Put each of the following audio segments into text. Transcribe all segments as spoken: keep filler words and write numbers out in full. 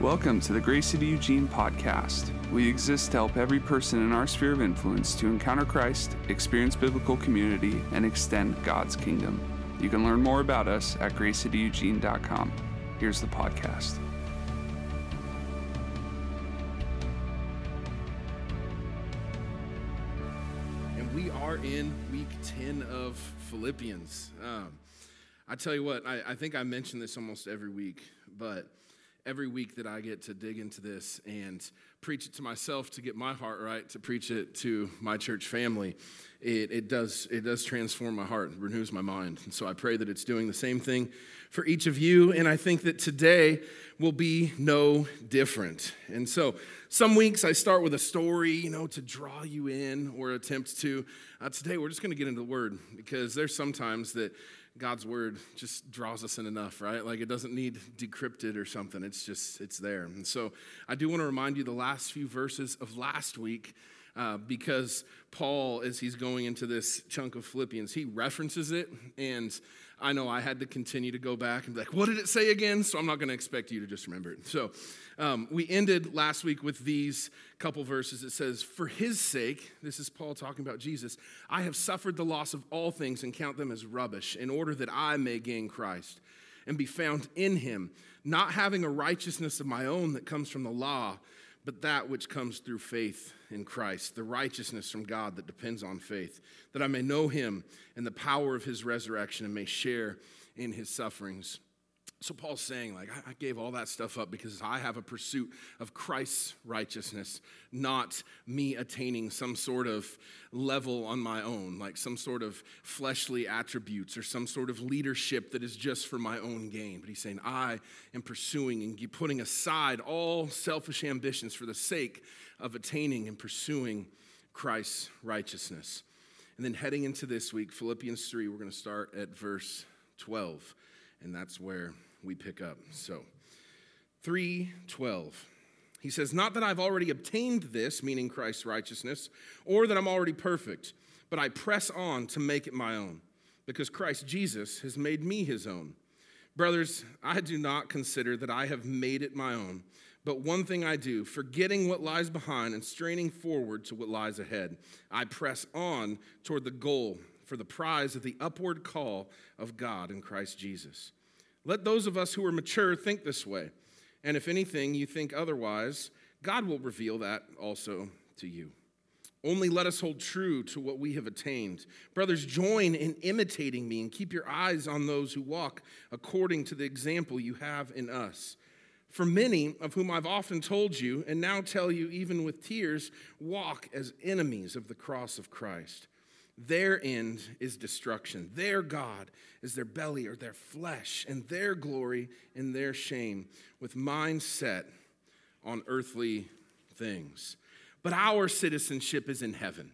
Welcome to the Grace City Eugene podcast. We exist to help every person in our sphere of influence to encounter Christ, experience biblical community, and extend God's kingdom. You can learn more about us at grace city eugene dot com. Here's the podcast. And we are in week ten of Philippians. Um, I tell you what, I, I think I mention this almost every week, but every week that I get to dig into this and preach it to myself to get my heart right, to preach it to my church family, it, it does it does transform my heart and renews my mind. And so I pray that it's doing the same thing for each of you, and I think that today will be no different. And so some weeks I start with a story, you know, to draw you in or attempt to. Uh, today we're just going to get into the Word, because there's sometimes that God's word just draws us in enough, right? Like, it doesn't need decrypted or something. It's just, it's there. And so I do want to remind you the last few verses of last week, uh, because Paul, as he's going into this chunk of Philippians, he references it. And I know I had to continue to go back and be like, what did it say again? So I'm not going to expect you to just remember it. So um, we ended last week with these couple verses. It says, for his sake, this is Paul talking about Jesus, I have suffered the loss of all things and count them as rubbish, in order that I may gain Christ and be found in him, not having a righteousness of my own that comes from the law, but that which comes through faith in Christ, the righteousness from God that depends on faith, that I may know him and the power of his resurrection and may share in his sufferings. So Paul's saying, like, I gave all that stuff up because I have a pursuit of Christ's righteousness, not me attaining some sort of level on my own, like some sort of fleshly attributes or some sort of leadership that is just for my own gain. But he's saying, I am pursuing and putting aside all selfish ambitions for the sake of attaining and pursuing Christ's righteousness. And then heading into this week, Philippians three, we're going to start at verse twelve, and that's where we pick up. So three twelve, he says, not that I've already obtained this, meaning Christ's righteousness, or that I'm already perfect, but I press on to make it my own, because Christ Jesus has made me his own. Brothers, I do not consider that I have made it my own, but one thing I do, forgetting what lies behind and straining forward to what lies ahead, I press on toward the goal for the prize of the upward call of God in Christ Jesus. Let those of us who are mature think this way, and if anything you think otherwise, God will reveal that also to you. Only let us hold true to what we have attained. Brothers, join in imitating me and keep your eyes on those who walk according to the example you have in us. For many, of whom I've often told you, and now tell you even with tears, walk as enemies of the cross of Christ. Their end is destruction. Their God is their belly or their flesh, and their glory and their shame, with minds set on earthly things. But our citizenship is in heaven,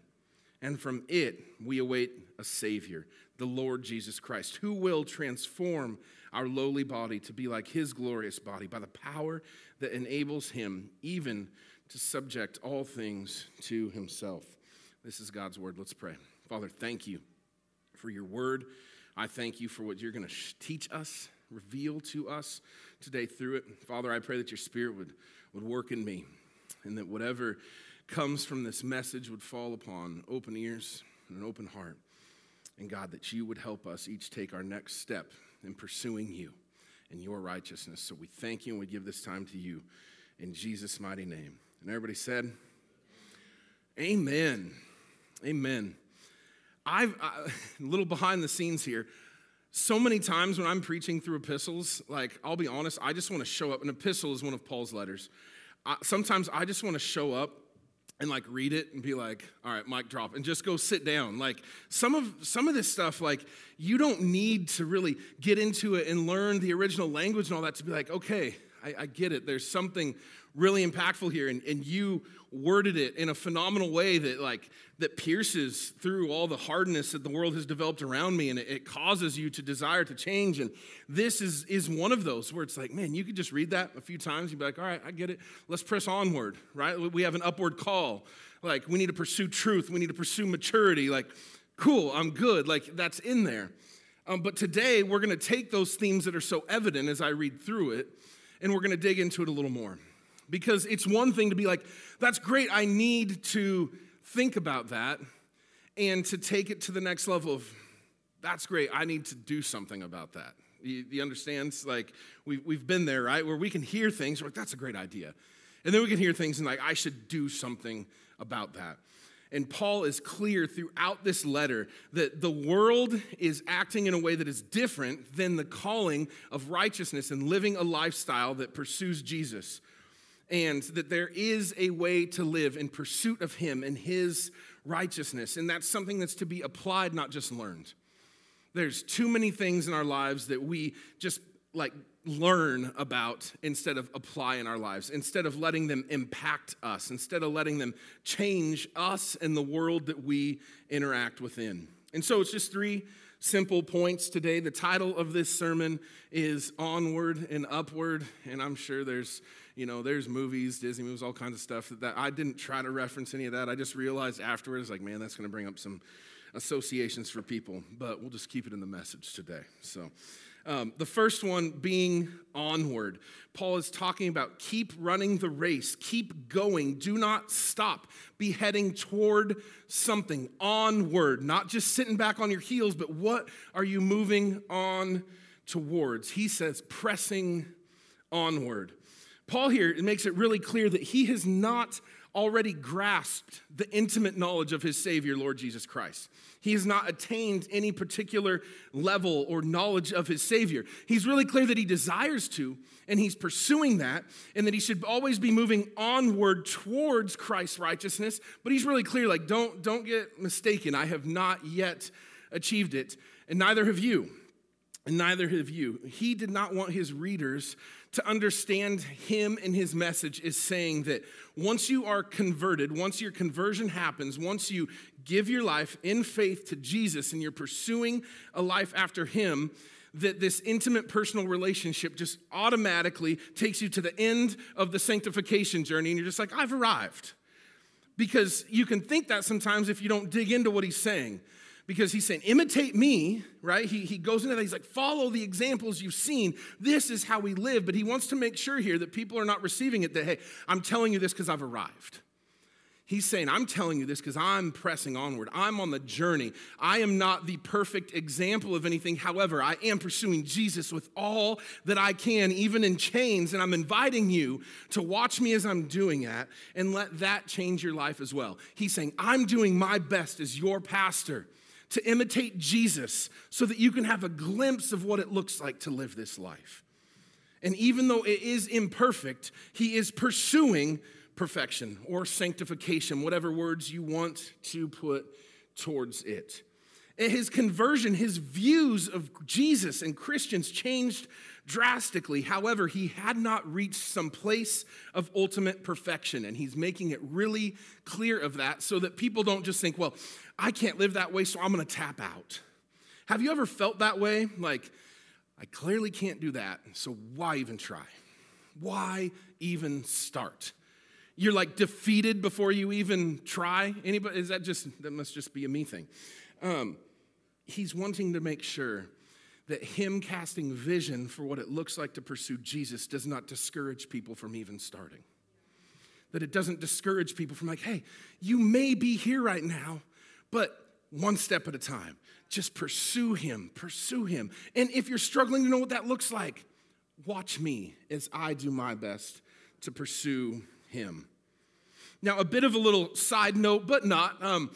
and from it we await a Savior, the Lord Jesus Christ, who will transform our lowly body to be like his glorious body by the power that enables him even to subject all things to himself. This is God's word. Let's pray. Father, thank you for your word. I thank you for what you're going to teach us, reveal to us today through it. Father, I pray that your spirit would, would work in me, and that whatever comes from this message would fall upon open ears and an open heart. And God, that you would help us each take our next step in pursuing you and your righteousness. So we thank you, and we give this time to you in Jesus' mighty name. And everybody said, amen. Amen. I've, I, a little behind the scenes here, so many times when I'm preaching through epistles, like, I'll be honest, I just want to show up. An epistle is one of Paul's letters. I, sometimes I just want to show up and, like, read it and be like, all right, mic drop, and just go sit down. Like, some of some of this stuff, like, you don't need to really get into it and learn the original language and all that to be like, okay, I, I get it. There's something really impactful here, and, and you worded it in a phenomenal way that, like, that pierces through all the hardness that the world has developed around me, and it, it causes you to desire to change. And this is is one of those where it's like, man, you could just read that a few times, you'd be like, all right, I get it, let's press onward, right? We have an upward call. Like, we need to pursue truth, we need to pursue maturity. Like, cool, I'm good, like, that's in there. Um, but today, we're going to take those themes that are so evident as I read through it, and we're going to dig into it a little more. Because it's one thing to be like, that's great, I need to think about that, and to take it to the next level of, that's great, I need to do something about that. You, you understand? Like, we've, we've been there, right? Where we can hear things, we're like, that's a great idea. And then we can hear things and like, I should do something about that. And Paul is clear throughout this letter that the world is acting in a way that is different than the calling of righteousness and living a lifestyle that pursues Jesus. And that there is a way to live in pursuit of him and his righteousness. And that's something that's to be applied, not just learned. There's too many things in our lives that we just like learn about instead of apply in our lives, instead of letting them impact us, instead of letting them change us and the world that we interact within. And so it's just three simple points today. The title of this sermon is Onward and Upward, and I'm sure there's, you know, there's movies, Disney movies, all kinds of stuff that, that I didn't try to reference any of that. I just realized afterwards, like, man, that's going to bring up some associations for people, but we'll just keep it in the message today. So um, the first one being onward. Paul is talking about keep running the race, keep going, do not stop, be heading toward something, onward, not just sitting back on your heels, but what are you moving on towards? He says pressing onward. Paul here makes it really clear that he has not already grasped the intimate knowledge of his Savior, Lord Jesus Christ. He has not attained any particular level or knowledge of his Savior. He's really clear that he desires to, and he's pursuing that, and that he should always be moving onward towards Christ's righteousness, but he's really clear, like, don't, don't get mistaken. I have not yet achieved it, and neither have you. And neither have you. He did not want his readers to understand him and his message is saying that once you are converted, once your conversion happens, once you give your life in faith to Jesus and you're pursuing a life after him, that this intimate personal relationship just automatically takes you to the end of the sanctification journey and you're just like, I've arrived. Because you can think that sometimes if you don't dig into what he's saying. Because he's saying, imitate me, right? He, he goes into that. He's like, follow the examples you've seen. This is how we live. But he wants to make sure here that people are not receiving it that, hey, I'm telling you this because I've arrived. He's saying, I'm telling you this because I'm pressing onward. I'm on the journey. I am not the perfect example of anything. However, I am pursuing Jesus with all that I can, even in chains. And I'm inviting you to watch me as I'm doing that and let that change your life as well. He's saying, I'm doing my best as your pastor to imitate Jesus so that you can have a glimpse of what it looks like to live this life. And even though it is imperfect, he is pursuing perfection or sanctification, whatever words you want to put towards it. And his conversion, his views of Jesus and Christians changed drastically. However, he had not reached some place of ultimate perfection, and he's making it really clear of that so that people don't just think, well, I can't live that way, so I'm going to tap out. Have you ever felt that way? Like, I clearly can't do that, so why even try? Why even start? You're like defeated before you even try? Anybody? Is that just, that must just be a me thing. Um, he's wanting to make sure that him casting vision for what it looks like to pursue Jesus does not discourage people from even starting. That it doesn't discourage people from like, hey, you may be here right now, but one step at a time. Just pursue him, pursue him. And if you're struggling to know what that looks like, watch me as I do my best to pursue him. Now, a bit of a little side note, but not. Um,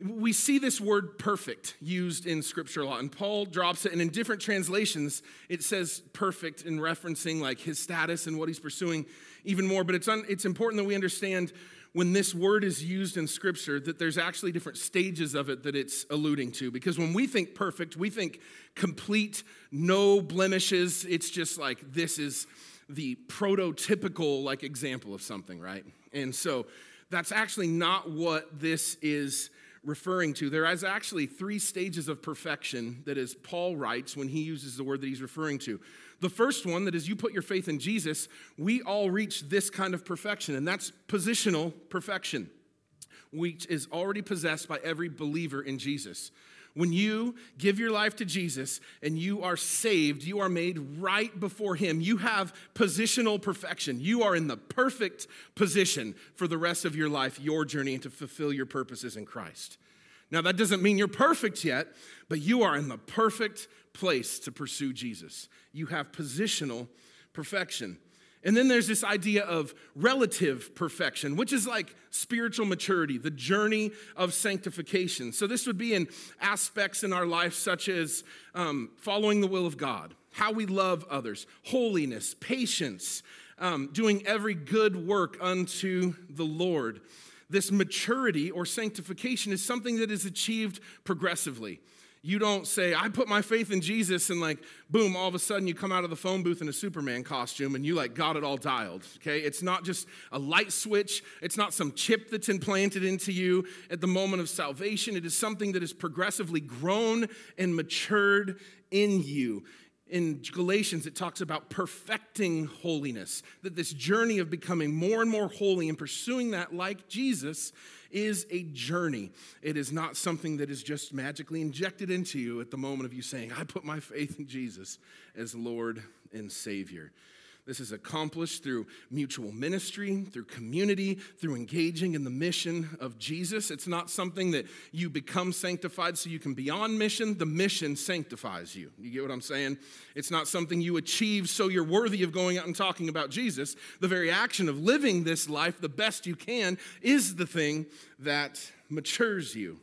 We see this word perfect used in Scripture a lot, and Paul drops it, and in different translations, it says perfect in referencing like his status and what he's pursuing even more, but it's un- it's important that we understand when this word is used in Scripture that there's actually different stages of it that it's alluding to, because when we think perfect, we think complete, no blemishes, it's just like this is the prototypical like example of something, right? And so that's actually not what this is referring to. There is actually three stages of perfection that as Paul writes when he uses the word that he's referring to. The first one, that as you put your faith in Jesus, we all reach this kind of perfection, and that's positional perfection, which is already possessed by every believer in Jesus. When you give your life to Jesus and you are saved, you are made right before him. You have positional perfection. You are in the perfect position for the rest of your life, your journey, and to fulfill your purposes in Christ. Now, that doesn't mean you're perfect yet, but you are in the perfect place to pursue Jesus. You have positional perfection. And then there's this idea of relative perfection, which is like spiritual maturity, the journey of sanctification. So this would be in aspects in our life such as um, following the will of God, how we love others, holiness, patience, um, doing every good work unto the Lord. This maturity or sanctification is something that is achieved progressively. You don't say, I put my faith in Jesus, and like, boom, all of a sudden you come out of the phone booth in a Superman costume and you like got it all dialed, okay? It's not just a light switch. It's not some chip that's implanted into you at the moment of salvation. It is something that is progressively grown and matured in you. In Galatians, it talks about perfecting holiness, that this journey of becoming more and more holy and pursuing that like Jesus is a journey. It is not something that is just magically injected into you at the moment of you saying, I put my faith in Jesus as Lord and Savior. This is accomplished through mutual ministry, through community, through engaging in the mission of Jesus. It's not something that you become sanctified so you can be on mission. The mission sanctifies you. You get what I'm saying? It's not something you achieve so you're worthy of going out and talking about Jesus. The very action of living this life the best you can is the thing that matures you.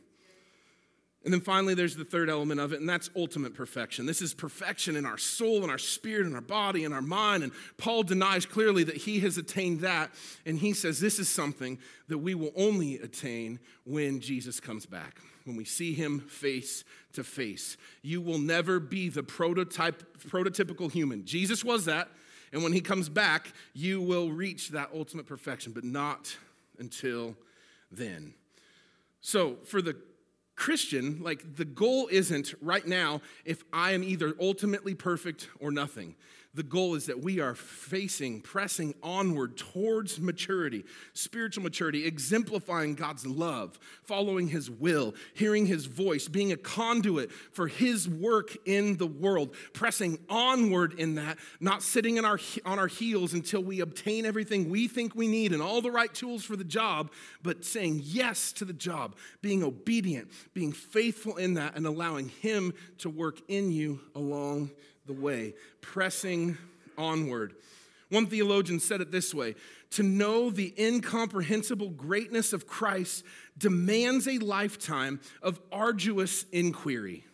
And then finally, there's the third element of it, and that's ultimate perfection. This is perfection in our soul, in our spirit, in our body, in our mind. And Paul denies clearly that he has attained that, and he says this is something that we will only attain when Jesus comes back, when we see him face to face. You will never be the prototype, prototypical human. Jesus was that, and when he comes back, you will reach that ultimate perfection, but not until then. So for the Christian, like, the goal isn't right now if I am either ultimately perfect or nothing. The goal is that we are facing, pressing onward towards maturity, spiritual maturity, exemplifying God's love, following his will, hearing his voice, being a conduit for his work in the world, pressing onward in that, not sitting in our, on our heels until we obtain everything we think we need and all the right tools for the job, but saying yes to the job, being obedient, being faithful in that, and allowing him to work in you along the way, pressing onward. One theologian said it this way: to know the incomprehensible greatness of Christ demands a lifetime of arduous inquiry,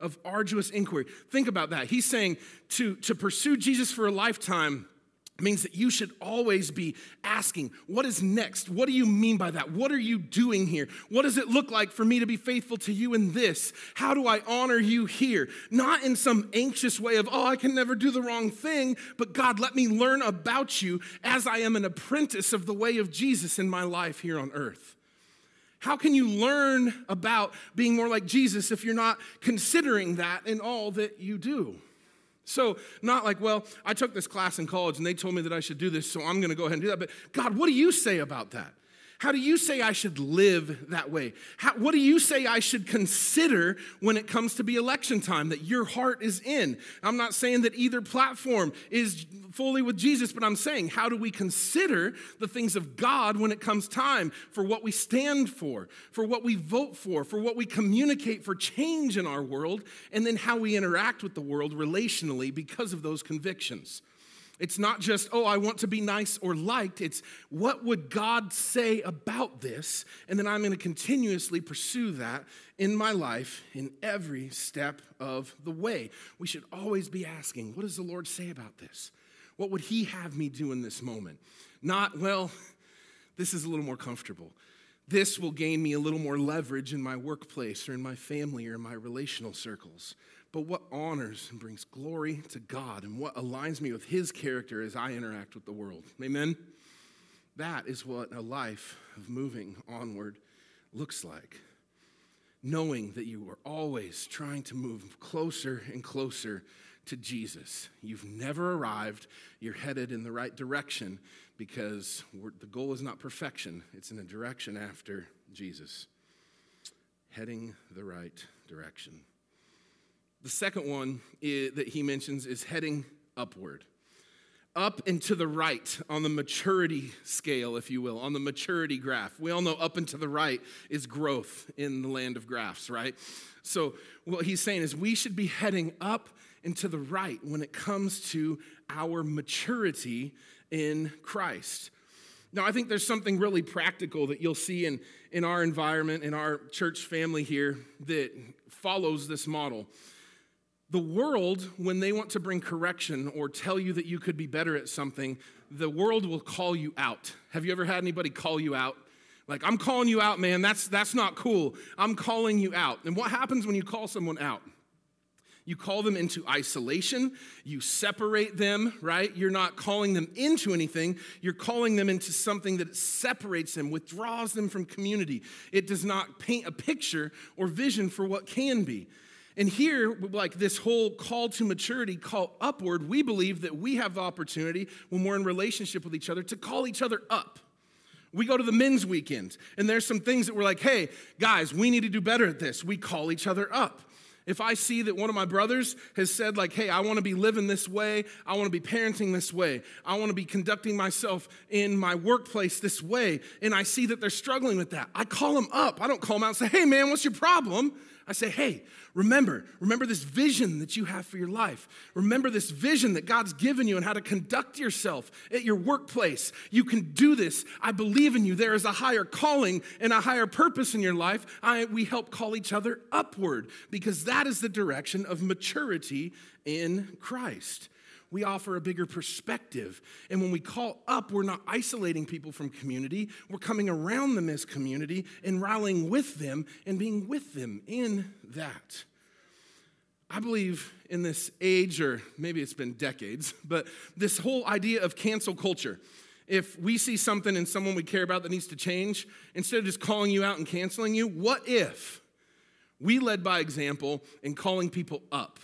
of arduous inquiry. Think about that. He's saying to, to pursue Jesus for a lifetime means that you should always be asking, what is next? What do you mean by that? What are you doing here? What does it look like for me to be faithful to you in this? How do I honor you here? Not in some anxious way of, oh, I can never do the wrong thing, but God, let me learn about you as I am an apprentice of the way of Jesus in my life here on earth. How can you learn about being more like Jesus if you're not considering that in all that you do? So not like, well, I took this class in college and they told me that I should do this, so I'm going to go ahead and do that. But God, what do you say about that? How do you say I should live that way? How, what do you say I should consider when it comes to be election time that your heart is in? I'm not saying that either platform is fully with Jesus, but I'm saying how do we consider the things of God when it comes time for what we stand for, for what we vote for, for what we communicate for change in our world, and then how we interact with the world relationally because of those convictions. It's not just, oh, I want to be nice or liked. It's what would God say about this? And then I'm going to continuously pursue that in my life in every step of the way. We should always be asking, what does the Lord say about this? What would he have me do in this moment? Not, well, this is a little more comfortable. This will gain me a little more leverage in my workplace or in my family or in my relational circles. But what honors and brings glory to God and what aligns me with his character as I interact with the world. Amen? That is what a life of moving onward looks like. Knowing that you are always trying to move closer and closer to Jesus. You've never arrived. You're headed in the right direction because we're, the goal is not perfection. It's in a direction after Jesus. Heading the right direction. direction. The second one is, that he mentions is heading upward. Up and to the right on the maturity scale, if you will, on the maturity graph. We all know up and to the right is growth in the land of graphs, right? So what he's saying is we should be heading up and to the right when it comes to our maturity in Christ. Now, I think there's something really practical that you'll see in, in our environment, in our church family here, that follows this model. The world, when they want to bring correction or tell you that you could be better at something, the world will call you out. Have you ever had anybody call you out? Like, I'm calling you out, man. That's that's not cool. I'm calling you out. And what happens when you call someone out? You call them into isolation. You separate them, right? You're not calling them into anything. You're calling them into something that separates them, withdraws them from community. It does not paint a picture or vision for what can be. And here, like this whole call to maturity, call upward, we believe that we have the opportunity when we're in relationship with each other to call each other up. We go to the men's weekend, and there's some things that we're like, hey, guys, we need to do better at this. We call each other up. If I see that one of my brothers has said, like, hey, I want to be living this way. I want to be parenting this way. I want to be conducting myself in my workplace this way. And I see that they're struggling with that. I call them up. I don't call them out and say, hey, man, what's your problem? I say, hey, remember, remember this vision that you have for your life. Remember this vision that God's given you and how to conduct yourself at your workplace. You can do this. I believe in you. There is a higher calling and a higher purpose in your life. I, we help call each other upward because that is the direction of maturity in Christ. We offer a bigger perspective. And when we call up, we're not isolating people from community. We're coming around them as community and rallying with them and being with them in that. I believe in this age, or maybe it's been decades, but this whole idea of cancel culture. If we see something in someone we care about that needs to change, instead of just calling you out and canceling you, what if we led by example in calling people up?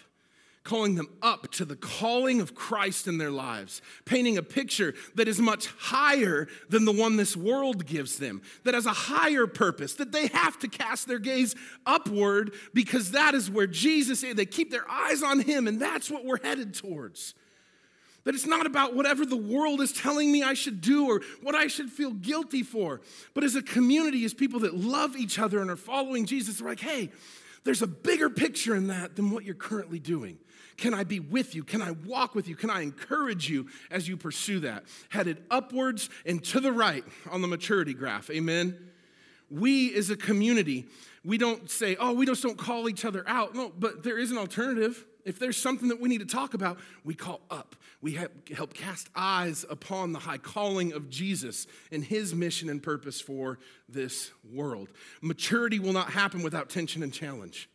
Calling them up to the calling of Christ in their lives, painting a picture that is much higher than the one this world gives them, that has a higher purpose, that they have to cast their gaze upward because that is where Jesus is. They keep their eyes on him, and that's what we're headed towards. That it's not about whatever the world is telling me I should do or what I should feel guilty for, but as a community, as people that love each other and are following Jesus, they're like, hey, there's a bigger picture in that than what you're currently doing. Can I be with you? Can I walk with you? Can I encourage you as you pursue that? Headed upwards and to the right on the maturity graph. Amen. We as a community, we don't say, oh, we just don't call each other out. No, but there is an alternative. If there's something that we need to talk about, we call up. We help cast eyes upon the high calling of Jesus and his mission and purpose for this world. Maturity will not happen without tension and challenge.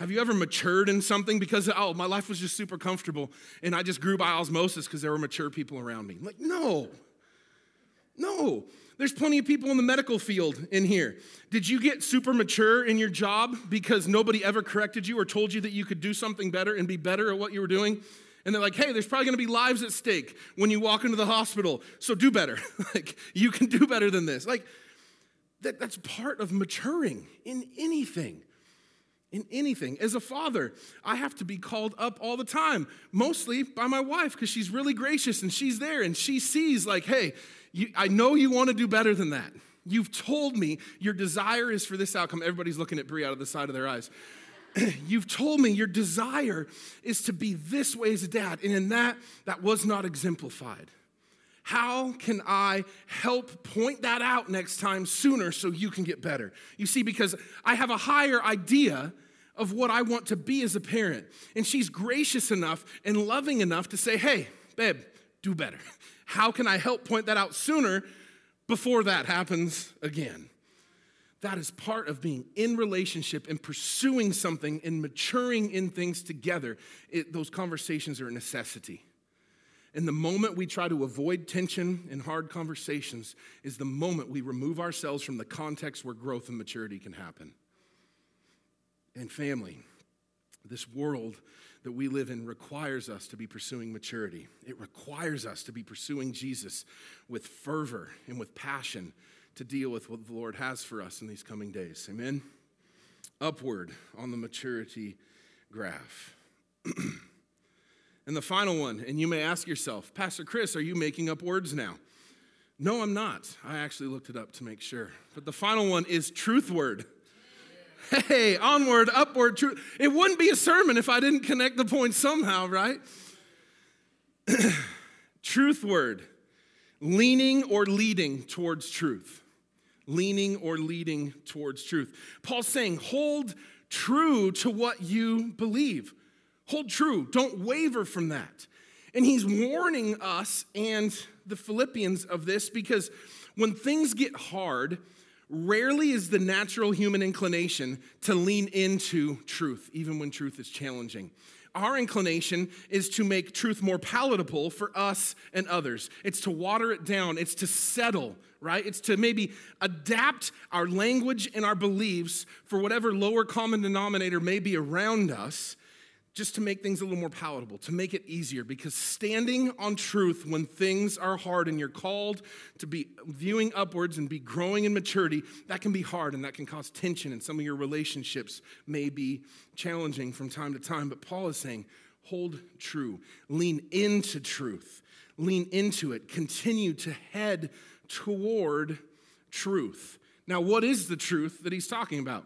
Have you ever matured in something because, oh, my life was just super comfortable and I just grew by osmosis because there were mature people around me? Like, no, no. There's plenty of people in the medical field in here. Did you get super mature in your job because nobody ever corrected you or told you that you could do something better and be better at what you were doing? And they're like, hey, there's probably going to be lives at stake when you walk into the hospital, so do better. Like, you can do better than this. Like, that, that's part of maturing in anything. In anything. As a father, I have to be called up all the time, mostly by my wife because she's really gracious and she's there and she sees like, hey, you, I know you want to do better than that. You've told me your desire is for this outcome. Everybody's looking at Bree out of the side of their eyes. You've told me your desire is to be this way as a dad, and in that, that was not exemplified. How can I help point that out next time sooner so you can get better? You see, because I have a higher idea of what I want to be as a parent. And she's gracious enough and loving enough to say, hey, babe, do better. How can I help point that out sooner before that happens again? That is part of being in relationship and pursuing something and maturing in things together. It, those conversations are a necessity. And the moment we try to avoid tension and hard conversations is the moment we remove ourselves from the context where growth and maturity can happen. And family, this world that we live in requires us to be pursuing maturity. It requires us to be pursuing Jesus with fervor and with passion to deal with what the Lord has for us in these coming days. Amen? upward on the maturity graph. And the final one, and you may ask yourself, Pastor Chris, are you making up words now? No, I'm not. I actually looked it up to make sure. But the final one is truth word. Yeah. Hey, onward, upward, truth. It wouldn't be a sermon if I didn't connect the points somehow, right? Truth word, leaning or leading towards truth. Leaning or leading towards truth. Paul's saying, hold true to what you believe. Hold true. Don't waver from that. And he's warning us and the Philippians of this because when things get hard, rarely is the natural human inclination to lean into truth, even when truth is challenging. Our inclination is to make truth more palatable for us and others. It's to water it down. It's to settle, right? It's to maybe adapt our language and our beliefs for whatever lower common denominator may be around us, just to make things a little more palatable, to make it easier, because standing on truth when things are hard and you're called to be viewing upwards and be growing in maturity, that can be hard and that can cause tension, and some of your relationships may be challenging from time to time. But Paul is saying, hold true, lean into truth, lean into it, continue to head toward truth. Now, what is the truth that he's talking about?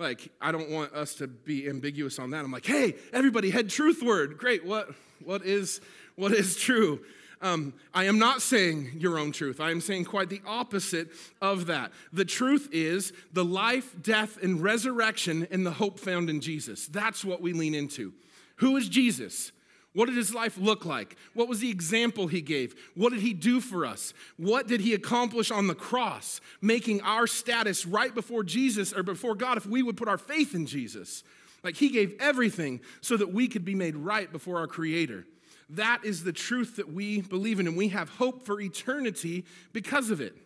Like, I don't want us to be ambiguous on that. I'm like, hey, everybody, head truth word. Great, what, what is what is true? Um, I am not saying your own truth. I am saying quite the opposite of that. The truth is the life, death, and resurrection and the hope found in Jesus. That's what we lean into. Who is Jesus? What did his life look like? What was the example he gave? What did he do for us? What did he accomplish on the cross, making our status right before Jesus or before God if we would put our faith in Jesus? Like, he gave everything so that we could be made right before our Creator. That is the truth that we believe in, and we have hope for eternity because of it.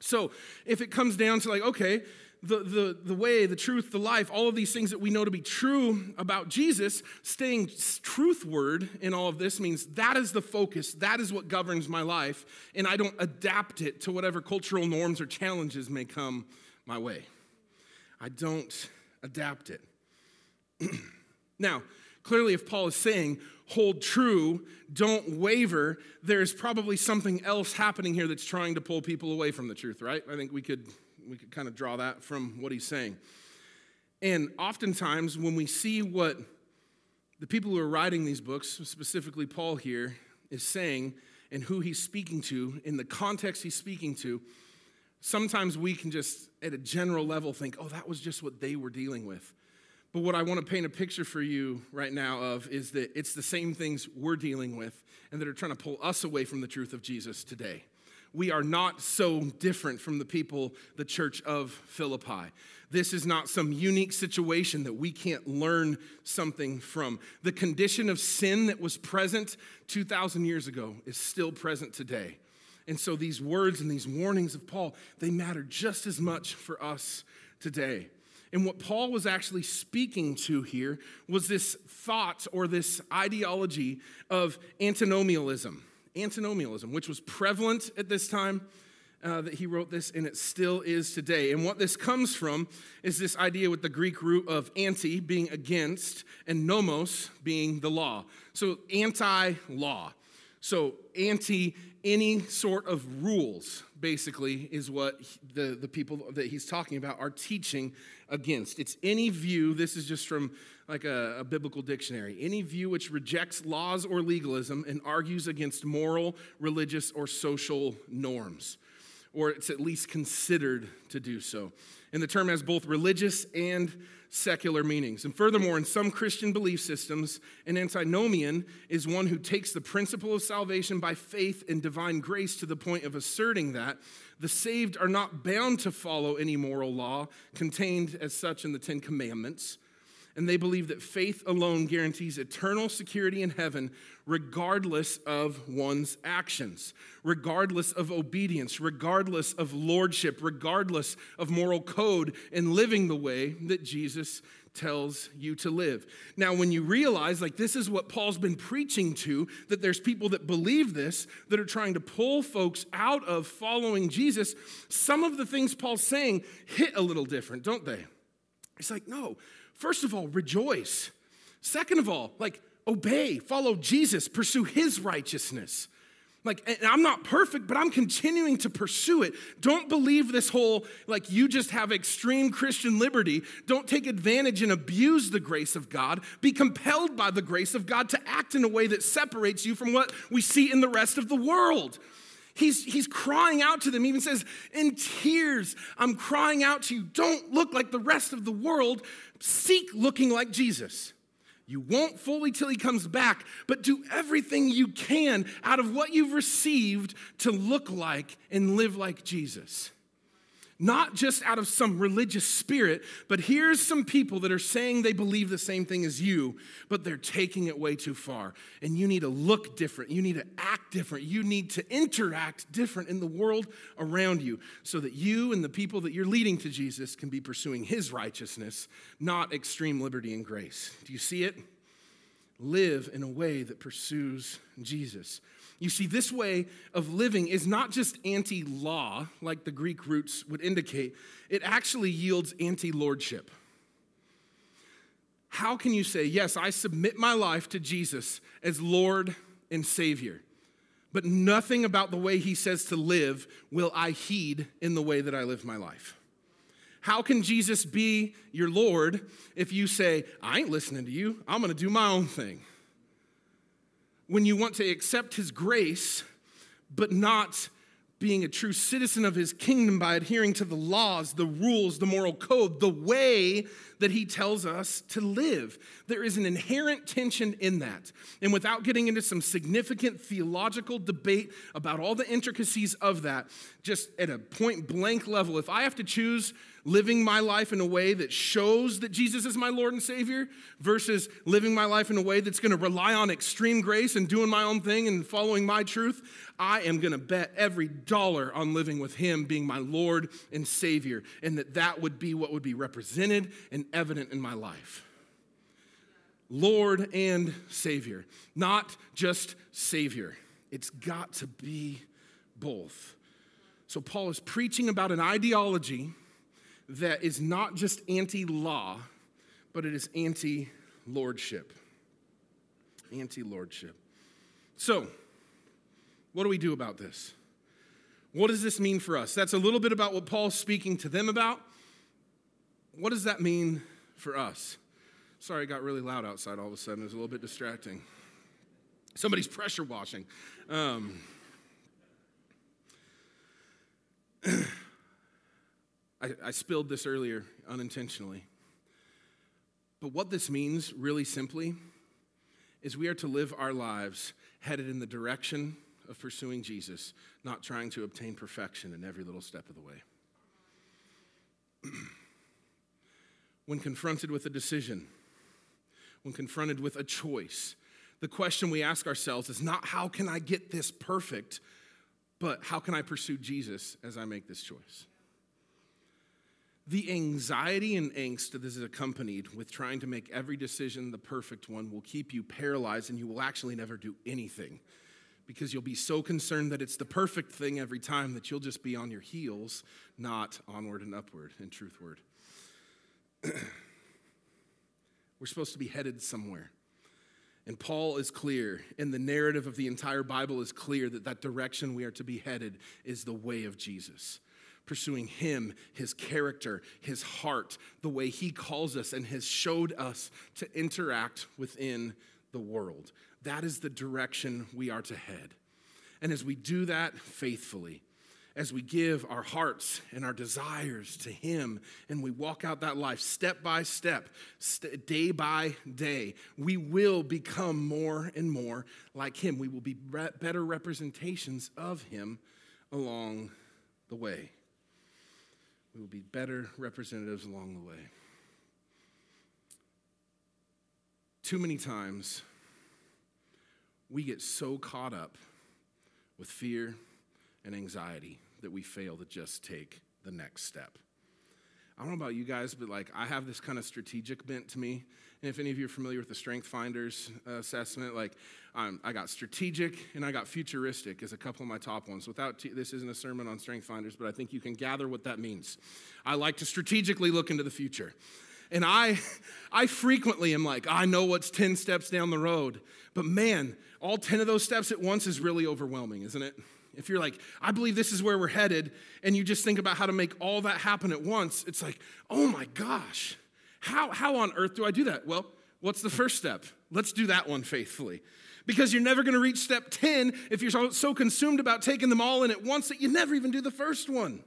So if it comes down to like, okay, The, the the way, the truth, the life, all of these things that we know to be true about Jesus, staying truth word in all of this means that is the focus, that is what governs my life, and I don't adapt it to whatever cultural norms or challenges may come my way. I don't adapt it. Now, clearly if Paul is saying, hold true, don't waver, there's probably something else happening here that's trying to pull people away from the truth, right? I think we could... We could kind of draw that from what he's saying. And oftentimes when we see what the people who are writing these books, specifically Paul here, is saying and who he's speaking to, in the context he's speaking to, sometimes we can just at a general level think, oh, that was just what they were dealing with. But what I want to paint a picture for you right now of is that it's the same things we're dealing with and that are trying to pull us away from the truth of Jesus today. We are not so different from the people, the church of Philippi. This is not some unique situation that we can't learn something from. The condition of sin that was present two thousand years ago is still present today. And so these words and these warnings of Paul, they matter just as much for us today. And what Paul was actually speaking to here was this thought or this ideology of antinomianism. Antinomianism, which was prevalent at this time uh, that he wrote this, and it still is today. And what this comes from is this idea with the Greek root of anti being against and nomos being the law. So anti-law. So anti any sort of rules, basically, is what the, the people that he's talking about are teaching against. It's any view, this is just from like a, a biblical dictionary, any view which rejects laws or legalism and argues against moral, religious, or social norms, or it's at least considered to do so. And the term has both religious and secular meanings. And furthermore, in some Christian belief systems, an antinomian is one who takes the principle of salvation by faith and divine grace to the point of asserting that the saved are not bound to follow any moral law contained as such in the Ten Commandments. And they believe that faith alone guarantees eternal security in heaven, regardless of one's actions, regardless of obedience, regardless of lordship, regardless of moral code, and living the way that Jesus tells you to live. Now, when you realize, like, this is what Paul's been preaching to, that there's people that believe this, that are trying to pull folks out of following Jesus, some of the things Paul's saying hit a little different, don't they? He's like, no, first of all, rejoice. Second of all, like, obey, follow Jesus, pursue his righteousness. Like, and I'm not perfect, but I'm continuing to pursue it. Don't believe this whole, like, you just have extreme Christian liberty. Don't take advantage and abuse the grace of God. Be compelled by the grace of God to act in a way that separates you from what we see in the rest of the world. He's, he's crying out to them. He even says, in tears, I'm crying out to you. Don't look like the rest of the world. Seek looking like Jesus. You won't fully till he comes back, but do everything you can out of what you've received to look like and live like Jesus. Not just out of some religious spirit, but here's some people that are saying they believe the same thing as you, but they're taking it way too far. And you need to look different. You need to act different. You need to interact different in the world around you so that you and the people that you're leading to Jesus can be pursuing his righteousness, not extreme liberty and grace. Do you see it? Live in a way that pursues Jesus. You see, this way of living is not just anti-law, like the Greek roots would indicate. It actually yields anti-lordship. How can you say, yes, I submit my life to Jesus as Lord and Savior, but nothing about the way he says to live will I heed in the way that I live my life? How can Jesus be your Lord if you say, I ain't listening to you, I'm going to do my own thing? When you want to accept his grace, but not being a true citizen of his kingdom by adhering to the laws, the rules, the moral code, the way that he tells us to live. There is an inherent tension in that. And without getting into some significant theological debate about all the intricacies of that, just at a point blank level, if I have to choose living my life in a way that shows that Jesus is my Lord and Savior versus living my life in a way that's going to rely on extreme grace and doing my own thing and following my truth, I am going to bet every dollar on living with him being my Lord and Savior, and that that would be what would be represented and evident in my life. Lord and Savior, not just Savior. It's got to be both. So Paul is preaching about an ideology that is not just anti-law, but it is anti-lordship. Anti-lordship. So, what do we do about this? What does this mean for us? That's a little bit about what Paul's speaking to them about. What does that mean for us? Sorry, it got really loud outside all of a sudden. It was a little bit distracting. Somebody's pressure washing. Um, I, I spilled this earlier unintentionally. But what this means, really simply, is we are to live our lives headed in the direction of pursuing Jesus, not trying to obtain perfection in every little step of the way. When confronted with a decision, when confronted with a choice, the question we ask ourselves is not how can I get this perfect, but how can I pursue Jesus as I make this choice? The anxiety and angst that is accompanied with trying to make every decision the perfect one will keep you paralyzed, and you will actually never do anything because you'll be so concerned that it's the perfect thing every time that you'll just be on your heels, not onward and upward in truthward. We're supposed to be headed somewhere. And Paul is clear, and the narrative of the entire Bible is clear that that direction we are to be headed is the way of Jesus. Pursuing him, his character, his heart, the way he calls us and has showed us to interact within the world. That is the direction we are to head. And as we do that faithfully, as we give our hearts and our desires to him and we walk out that life step by step, st- day by day, we will become more and more like him. We will be re- better representations of him along the way. We will be better representatives along the way. Too many times, we get so caught up with fear and anxiety that we fail to just take the next step. I don't know about you guys, but like I have this kind of strategic bent to me. And if any of you are familiar with the Strength Finders uh, assessment, like um, I got strategic and I got futuristic as a couple of my top ones. Without t- this isn't a sermon on Strength Finders, but I think you can gather what that means. I like to strategically look into the future. And I I frequently am like, I know what's ten steps down the road. But man, all ten of those steps at once is really overwhelming, isn't it? If you're like, I believe this is where we're headed, and you just think about how to make all that happen at once, it's like, oh my gosh, how, how on earth do I do that? Well, what's the first step? Let's do that one faithfully. Because you're never going to reach step ten if you're so consumed about taking them all in at once that you never even do the first one.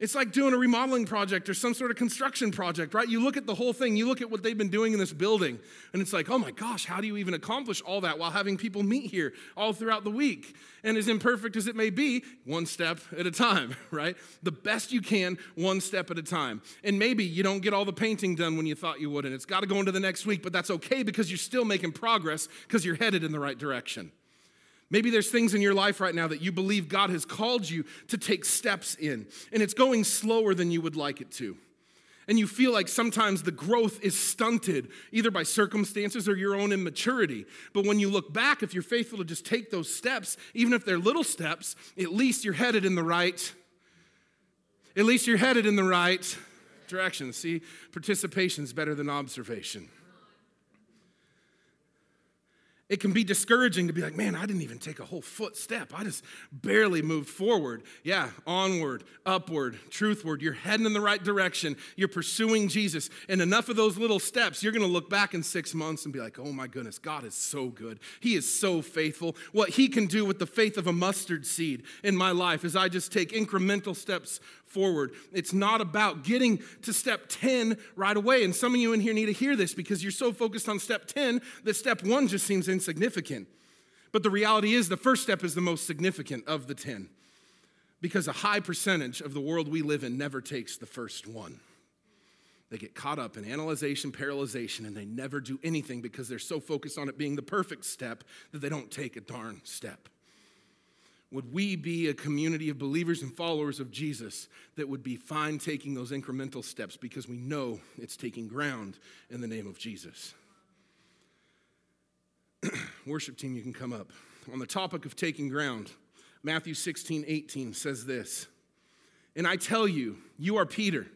It's like doing a remodeling project or some sort of construction project, right? You look at the whole thing. You look at what they've been doing in this building, and it's like, oh my gosh, how do you even accomplish all that while having people meet here all throughout the week? And as imperfect as it may be, one step at a time, right? The best you can, one step at a time. And maybe you don't get all the painting done when you thought you would, and it's got to go into the next week, but that's okay because you're still making progress because you're headed in the right direction. Maybe there's things in your life right now that you believe God has called you to take steps in, and it's going slower than you would like it to. And you feel like sometimes the growth is stunted, either by circumstances or your own immaturity. But when you look back, if you're faithful to just take those steps, even if they're little steps, at least you're headed in the right, at least you're headed in the right direction. See, participation's better than observation. It can be discouraging to be like, man, I didn't even take a whole footstep. I just barely moved forward. Yeah, onward, upward, truthward. You're heading in the right direction. You're pursuing Jesus. And enough of those little steps, you're going to look back in six months and be like, oh my goodness, God is so good. He is so faithful. What he can do with the faith of a mustard seed in my life is I just take incremental steps forward. It's not about getting to step ten right away. And some of you in here need to hear this because you're so focused on step ten that step one just seems insignificant. But the reality is the first step is the most significant of the ten because a high percentage of the world we live in never takes the first one. They get caught up in analyzation, paralyzation, and they never do anything because they're so focused on it being the perfect step that they don't take a darn step. Would we be a community of believers and followers of Jesus that would be fine taking those incremental steps because we know it's taking ground in the name of Jesus? Worship team, you can come up. On the topic of taking ground, Matthew sixteen eighteen says this, and I tell you, you are Peter,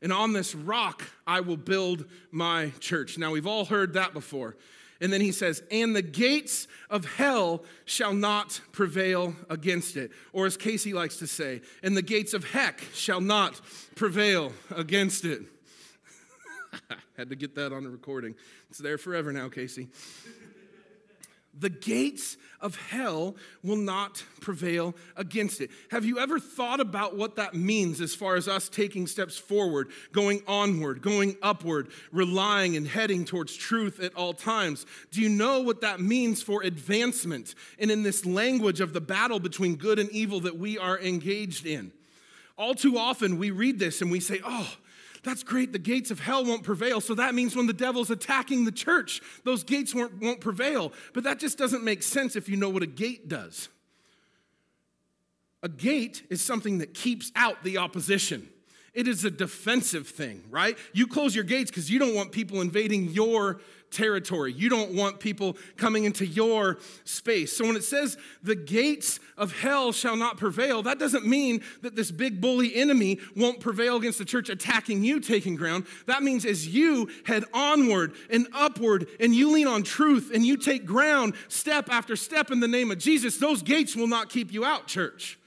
and on this rock I will build my church. Now, we've all heard that before. And then he says, and the gates of hell shall not prevail against it. Or as Casey likes to say, and the gates of heck shall not prevail against it. Had to get that on the recording. It's there forever now, Casey. The gates of hell will not prevail against it. Have you ever thought about what that means as far as us taking steps forward, going onward, going upward, relying and heading towards truth at all times? Do you know what that means for advancement? And in this language of the battle between good and evil that we are engaged in, all too often we read this and we say, oh, that's great, the gates of hell won't prevail, so that means when the devil's attacking the church, those gates won't, won't prevail. But that just doesn't make sense if you know what a gate does. A gate is something that keeps out the opposition. It is a defensive thing, right? You close your gates because you don't want people invading your territory. You don't want people coming into your space. So when it says the gates of hell shall not prevail, that doesn't mean that this big bully enemy won't prevail against the church attacking you, taking ground. That means as you head onward and upward and you lean on truth and you take ground step after step in the name of Jesus, those gates will not keep you out, church.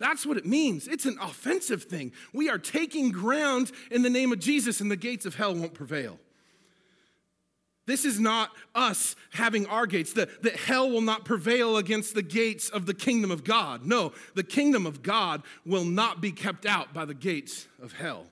That's what it means. It's an offensive thing. We are taking ground in the name of Jesus and the gates of hell won't prevail. This is not us having our gates, that, that hell will not prevail against the gates of the kingdom of God. No, the kingdom of God will not be kept out by the gates of hell.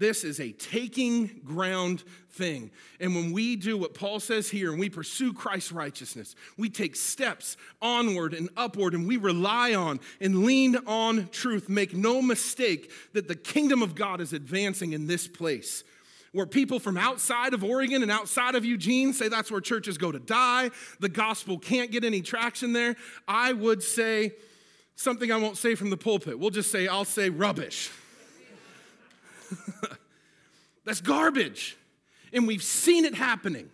This is a taking ground thing. And when we do what Paul says here and we pursue Christ's righteousness, we take steps onward and upward and we rely on and lean on truth. Make no mistake that the kingdom of God is advancing in this place, where people from outside of Oregon and outside of Eugene say that's where churches go to die. The gospel can't get any traction there. I would say something I won't say from the pulpit. We'll just say, I'll say rubbish. That's garbage. And we've seen it happening.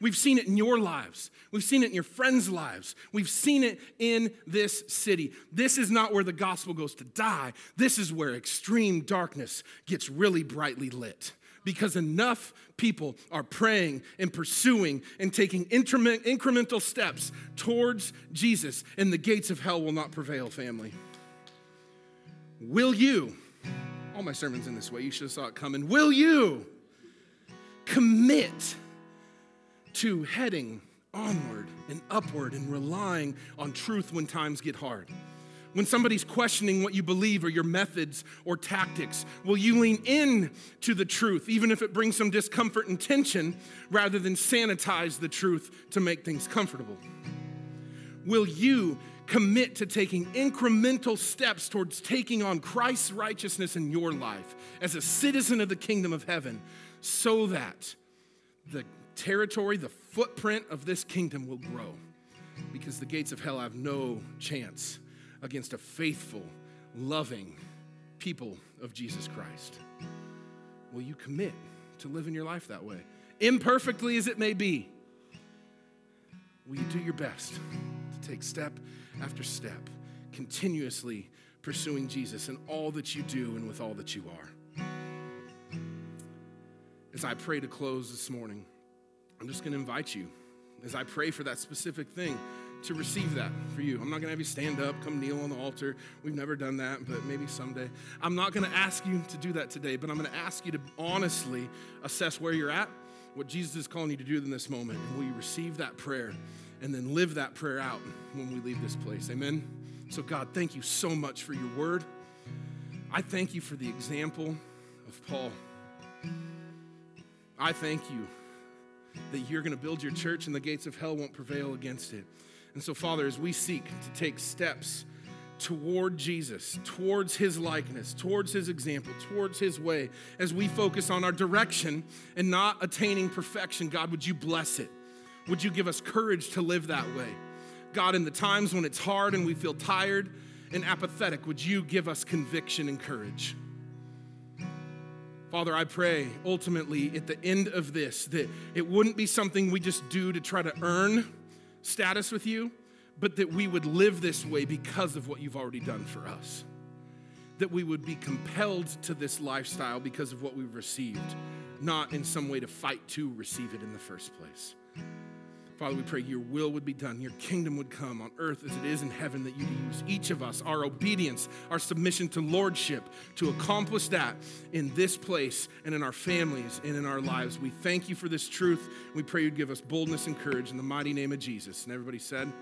We've seen it in your lives. We've seen it in your friends' lives. We've seen it in this city. This is not where the gospel goes to die. This is where extreme darkness gets really brightly lit. because enough people are praying and pursuing and taking increment, incremental steps towards Jesus, and the gates of hell will not prevail, family. Will you, all my sermons in this way, you should have saw it coming, will you commit to heading onward and upward and relying on truth when times get hard? When somebody's questioning what you believe or your methods or tactics, will you lean in to the truth, even if it brings some discomfort and tension, rather than sanitize the truth to make things comfortable? Will you commit to taking incremental steps towards taking on Christ's righteousness in your life as a citizen of the kingdom of heaven, so that the territory, the footprint of this kingdom will grow? Because the gates of hell have no chance against a faithful, loving people of Jesus Christ. Will you commit to living your life that way? Imperfectly as it may be, will you do your best to take step after step, continuously pursuing Jesus in all that you do and with all that you are? As I pray to close this morning, I'm just gonna invite you, as I pray for that specific thing, to receive that for you. I'm not gonna have you stand up, come kneel on the altar. We've never done that, but maybe someday. I'm not gonna ask you to do that today, but I'm gonna ask you to honestly assess where you're at, what Jesus is calling you to do in this moment, and will you receive that prayer and then live that prayer out when we leave this place, amen? So God, thank you so much for your word. I thank you for the example of Paul. I thank you that you're gonna build your church and the gates of hell won't prevail against it. And so, Father, as we seek to take steps toward Jesus, towards his likeness, towards his example, towards his way, as we focus on our direction and not attaining perfection, God, would you bless it? Would you give us courage to live that way? God, in the times when it's hard and we feel tired and apathetic, would you give us conviction and courage? Father, I pray ultimately at the end of this that it wouldn't be something we just do to try to earn status with you, but that we would live this way because of what you've already done for us, that we would be compelled to this lifestyle because of what we've received, not in some way to fight to receive it in the first place. Father, we pray your will would be done, your kingdom would come on earth as it is in heaven, that you'd use each of us, our obedience, our submission to lordship, to accomplish that in this place and in our families and in our lives. We thank you for this truth. We pray you'd give us boldness and courage in the mighty name of Jesus. And everybody said...